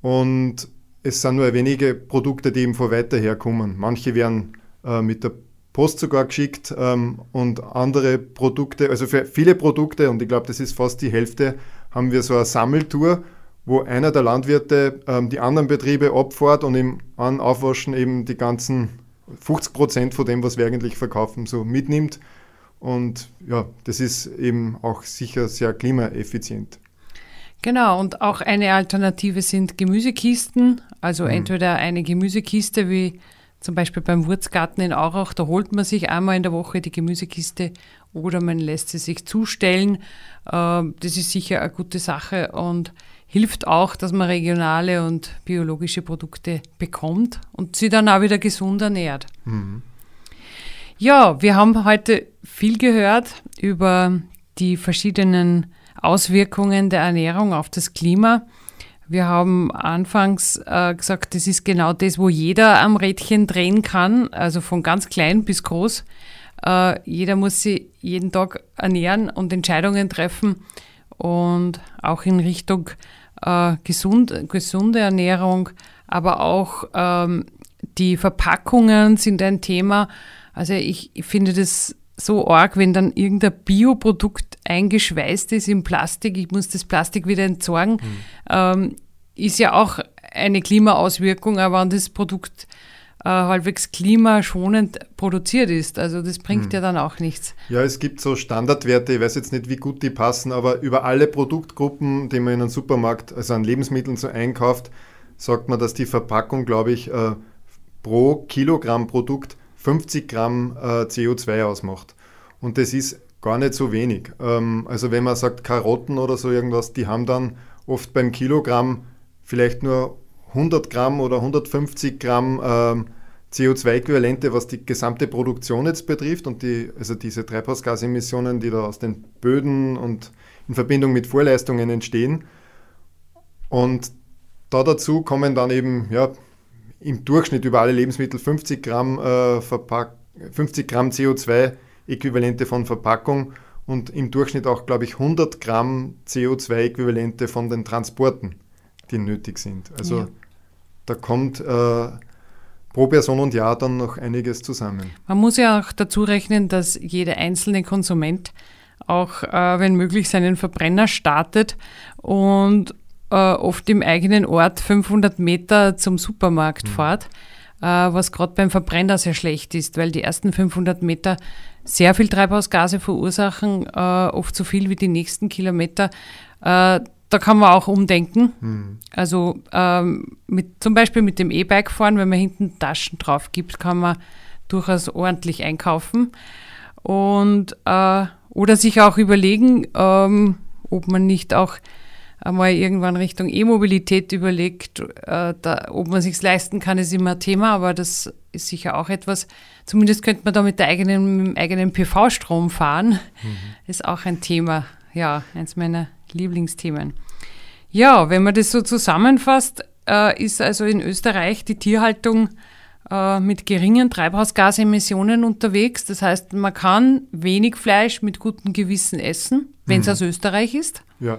Und es sind nur wenige Produkte, die eben von weiter her kommen. Manche werden mit der Post sogar geschickt ähm, und andere Produkte, also für viele Produkte, und ich glaube, das ist fast die Hälfte, haben wir so eine Sammeltour, wo einer der Landwirte ähm, die anderen Betriebe abfährt und im An- Aufwaschen eben die ganzen fünfzig Prozent von dem, was wir eigentlich verkaufen, so mitnimmt. Und ja, das ist eben auch sicher sehr klimaeffizient. Genau, und auch eine Alternative sind Gemüsekisten, also mhm. entweder eine Gemüsekiste wie Zum Beispiel beim Wurzgarten in Aurach, da holt man sich einmal in der Woche die Gemüsekiste oder man lässt sie sich zustellen. Das ist sicher eine gute Sache und hilft auch, dass man regionale und biologische Produkte bekommt und sie dann auch wieder gesund ernährt. Mhm. Ja, wir haben heute viel gehört über die verschiedenen Auswirkungen der Ernährung auf das Klima. Wir haben anfangs äh, gesagt, das ist genau das, wo jeder am Rädchen drehen kann, also von ganz klein bis groß. Äh, jeder muss sich jeden Tag ernähren und Entscheidungen treffen und auch in Richtung äh, gesund, gesunde Ernährung, aber auch ähm, die Verpackungen sind ein Thema. Also ich, ich finde das so arg, wenn dann irgendein Bioprodukt eingeschweißt ist in Plastik, ich muss das Plastik wieder entsorgen, mhm. ähm, ist ja auch eine Klimaauswirkung, aber wenn das Produkt äh, halbwegs klimaschonend produziert ist, also das bringt mhm. ja dann auch nichts. Ja, es gibt so Standardwerte, ich weiß jetzt nicht, wie gut die passen, aber über alle Produktgruppen, die man in einem Supermarkt, also an Lebensmitteln so einkauft, sagt man, dass die Verpackung, glaube ich, äh, pro Kilogramm Produkt fünfzig Gramm äh, C O zwei ausmacht. Und das ist gar nicht so wenig. Ähm, also wenn man sagt Karotten oder so irgendwas, die haben dann oft beim Kilogramm vielleicht nur hundert Gramm oder hundertfünfzig Gramm ähm, C O zwei Äquivalente, was die gesamte Produktion jetzt betrifft und die, also diese Treibhausgasemissionen, die da aus den Böden und in Verbindung mit Vorleistungen entstehen. Und da dazu kommen dann eben, ja, im Durchschnitt über alle Lebensmittel fünfzig Gramm, äh, Verpack- fünfzig Gramm C O zwei Äquivalente von Verpackung und im Durchschnitt auch, glaube ich, hundert Gramm C O zwei Äquivalente von den Transporten, die nötig sind. Also ja. Da kommt äh, pro Person und Jahr dann noch einiges zusammen. Man muss ja auch dazu rechnen, dass jeder einzelne Konsument auch, äh, wenn möglich, seinen Verbrenner startet und oft im eigenen Ort fünfhundert Meter zum Supermarkt mhm. fährt, was gerade beim Verbrenner sehr schlecht ist, weil die ersten fünfhundert Meter sehr viel Treibhausgase verursachen, oft so viel wie die nächsten Kilometer. Da kann man auch umdenken. Mhm. Also mit, zum Beispiel mit dem E-Bike fahren, wenn man hinten Taschen drauf gibt, kann man durchaus ordentlich einkaufen. Und, oder sich auch überlegen, ob man nicht auch einmal irgendwann Richtung E-Mobilität überlegt, äh, da, ob man es sich leisten kann, ist immer ein Thema, aber das ist sicher auch etwas. Zumindest könnte man da mit, der eigenen, mit dem eigenen P V-Strom fahren, mhm. ist auch ein Thema, ja, eins meiner Lieblingsthemen. Ja, wenn man das so zusammenfasst, äh, ist also in Österreich die Tierhaltung äh, mit geringen Treibhausgasemissionen unterwegs. Das heißt, man kann wenig Fleisch mit gutem Gewissen essen, wenn es mhm. aus Österreich ist. Ja.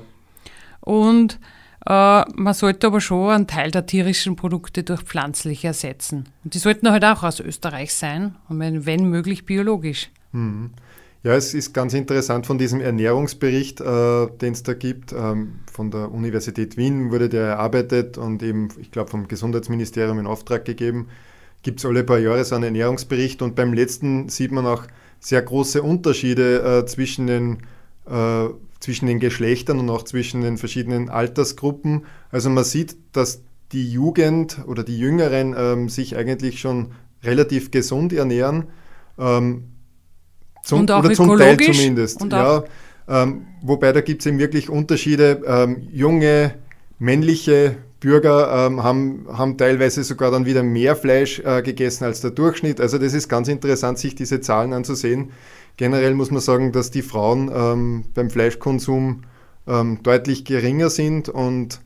Und äh, man sollte aber schon einen Teil der tierischen Produkte durch pflanzliche ersetzen. Und die sollten halt auch aus Österreich sein und wenn, wenn möglich biologisch. Mhm. Ja, es ist ganz interessant von diesem Ernährungsbericht, äh, den es da gibt. Ähm, von der Universität Wien wurde der erarbeitet und eben, ich glaube, vom Gesundheitsministerium in Auftrag gegeben. Gibt es alle paar Jahre so einen Ernährungsbericht und beim letzten sieht man auch sehr große Unterschiede äh, zwischen den äh, zwischen den Geschlechtern und auch zwischen den verschiedenen Altersgruppen. Also man sieht, dass die Jugend oder die Jüngeren ähm, sich eigentlich schon relativ gesund ernähren. Ähm, zum, und auch oder zum Teil zumindest. Und ja, ähm, wobei da gibt es eben wirklich Unterschiede. Ähm, junge, männliche Bürger ähm, haben, haben teilweise sogar dann wieder mehr Fleisch äh, gegessen als der Durchschnitt. Also das ist ganz interessant, sich diese Zahlen anzusehen. Generell muss man sagen, dass die Frauen ähm, beim Fleischkonsum ähm, deutlich geringer sind und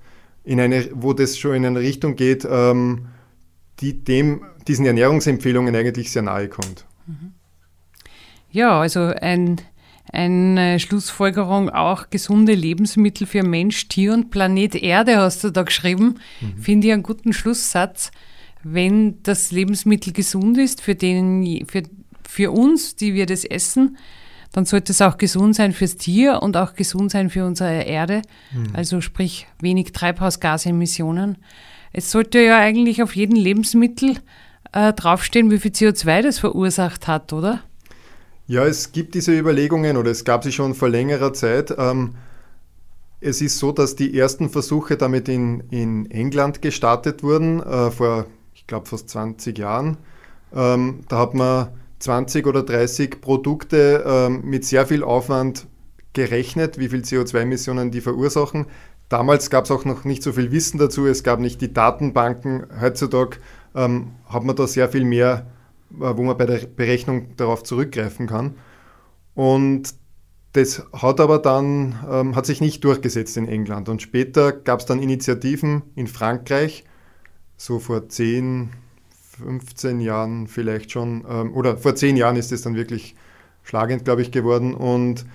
in eine, wo das schon in eine Richtung geht, ähm, die dem, diesen Ernährungsempfehlungen eigentlich sehr nahe kommt. Ja, also ein, eine Schlussfolgerung auch gesunde Lebensmittel für Mensch, Tier und Planet Erde hast du da geschrieben. Mhm. Finde ich einen guten Schlusssatz. Wenn das Lebensmittel gesund ist, für den für Für uns, die wir das essen, dann sollte es auch gesund sein fürs Tier und auch gesund sein für unsere Erde, mhm. also sprich wenig Treibhausgasemissionen. Es sollte ja eigentlich auf jedem Lebensmittel äh, draufstehen, wie viel C O zwei das verursacht hat, oder? Ja, es gibt diese Überlegungen oder es gab sie schon vor längerer Zeit. Ähm, es ist so, dass die ersten Versuche damit in, in England gestartet wurden, äh, vor, ich glaube, fast zwanzig Jahren. Ähm, da hat man zwanzig oder dreißig Produkte ähm, mit sehr viel Aufwand gerechnet, wie viel C O zwei Emissionen die verursachen. Damals gab es auch noch nicht so viel Wissen dazu, es gab nicht die Datenbanken. Heutzutage ähm, hat man da sehr viel mehr, äh, wo man bei der Berechnung darauf zurückgreifen kann. Und das hat aber dann, ähm, hat sich nicht durchgesetzt in England. Und später gab es dann Initiativen in Frankreich, so vor zehn, fünfzehn Jahren vielleicht schon, ähm, oder vor zehn Jahren ist das dann wirklich schlagend, glaube ich, geworden. Und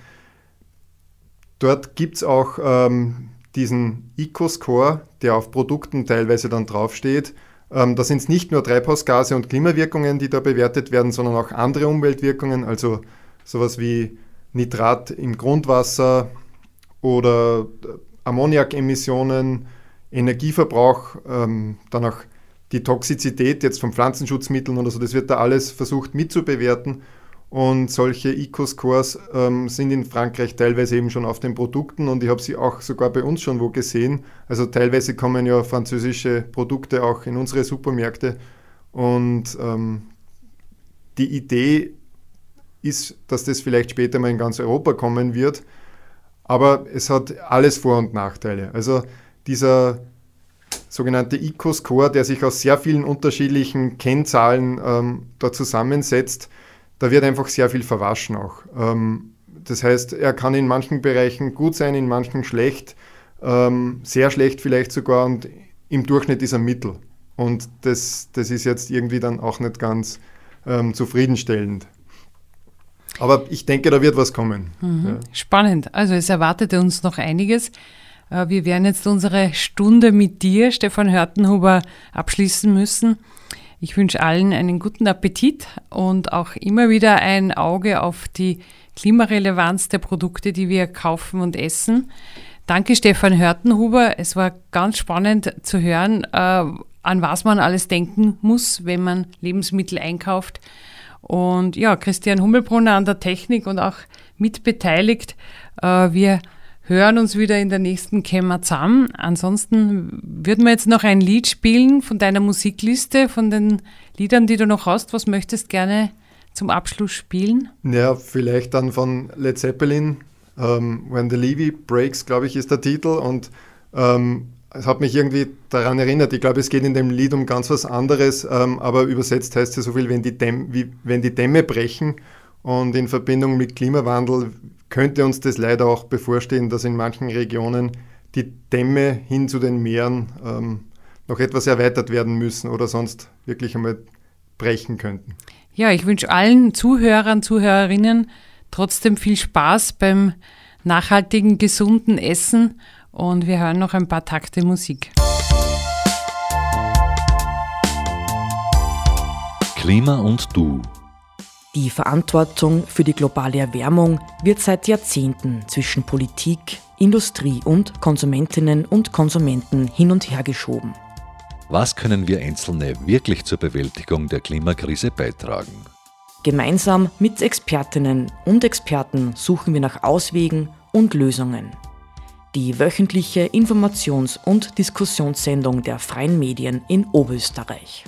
dort gibt es auch ähm, diesen Eco-Score, der auf Produkten teilweise dann draufsteht. Ähm, da sind es nicht nur Treibhausgase und Klimawirkungen, die da bewertet werden, sondern auch andere Umweltwirkungen, also sowas wie Nitrat im Grundwasser oder Ammoniakemissionen, Energieverbrauch, ähm, dann auch die Toxizität jetzt von Pflanzenschutzmitteln oder so, das wird da alles versucht mitzubewerten. Und solche Eco-Scores ähm, sind in Frankreich teilweise eben schon auf den Produkten und ich habe sie auch sogar bei uns schon wo gesehen. Also teilweise kommen ja französische Produkte auch in unsere Supermärkte und ähm, die Idee ist, dass das vielleicht später mal in ganz Europa kommen wird, aber es hat alles Vor- und Nachteile. Also dieser sogenannte Eco-Score, der sich aus sehr vielen unterschiedlichen Kennzahlen ähm, da zusammensetzt, da wird einfach sehr viel verwaschen auch. Ähm, das heißt, er kann in manchen Bereichen gut sein, in manchen schlecht, ähm, sehr schlecht vielleicht sogar und im Durchschnitt ist er mittel. Und das, das ist jetzt irgendwie dann auch nicht ganz ähm, zufriedenstellend. Aber ich denke, da wird was kommen. Mhm. Ja. Spannend. Also es erwartete uns noch einiges. Wir werden jetzt unsere Stunde mit dir, Stefan Hörtenhuber, abschließen müssen. Ich wünsche allen einen guten Appetit und auch immer wieder ein Auge auf die Klimarelevanz der Produkte, die wir kaufen und essen. Danke, Stefan Hörtenhuber. Es war ganz spannend zu hören, an was man alles denken muss, wenn man Lebensmittel einkauft. Und ja, Christian Hummelbrunner an der Technik und auch mitbeteiligt. Wir hören uns wieder in der nächsten ChemmaZamm. Ansonsten würden wir jetzt noch ein Lied spielen von deiner Musikliste, von den Liedern, die du noch hast. Was möchtest du gerne zum Abschluss spielen? Ja, vielleicht dann von Led Zeppelin. Ähm, When the Levee Breaks, glaube ich, ist der Titel. Und ähm, es hat mich irgendwie daran erinnert, ich glaube, es geht in dem Lied um ganz was anderes, ähm, aber übersetzt heißt es so viel, wenn die, Däm- wie, wenn die Dämme brechen, und in Verbindung mit Klimawandel könnte uns das leider auch bevorstehen, dass in manchen Regionen die Dämme hin zu den Meeren ähm, noch etwas erweitert werden müssen oder sonst wirklich einmal brechen könnten. Ja, ich wünsche allen Zuhörern, Zuhörerinnen trotzdem viel Spaß beim nachhaltigen, gesunden Essen. Und wir hören noch ein paar Takte Musik. Klima und Du. Die Verantwortung für die globale Erwärmung wird seit Jahrzehnten zwischen Politik, Industrie und Konsumentinnen und Konsumenten hin und her geschoben. Was können wir Einzelne wirklich zur Bewältigung der Klimakrise beitragen? Gemeinsam mit Expertinnen und Experten suchen wir nach Auswegen und Lösungen. Die wöchentliche Informations- und Diskussionssendung der Freien Medien in Oberösterreich.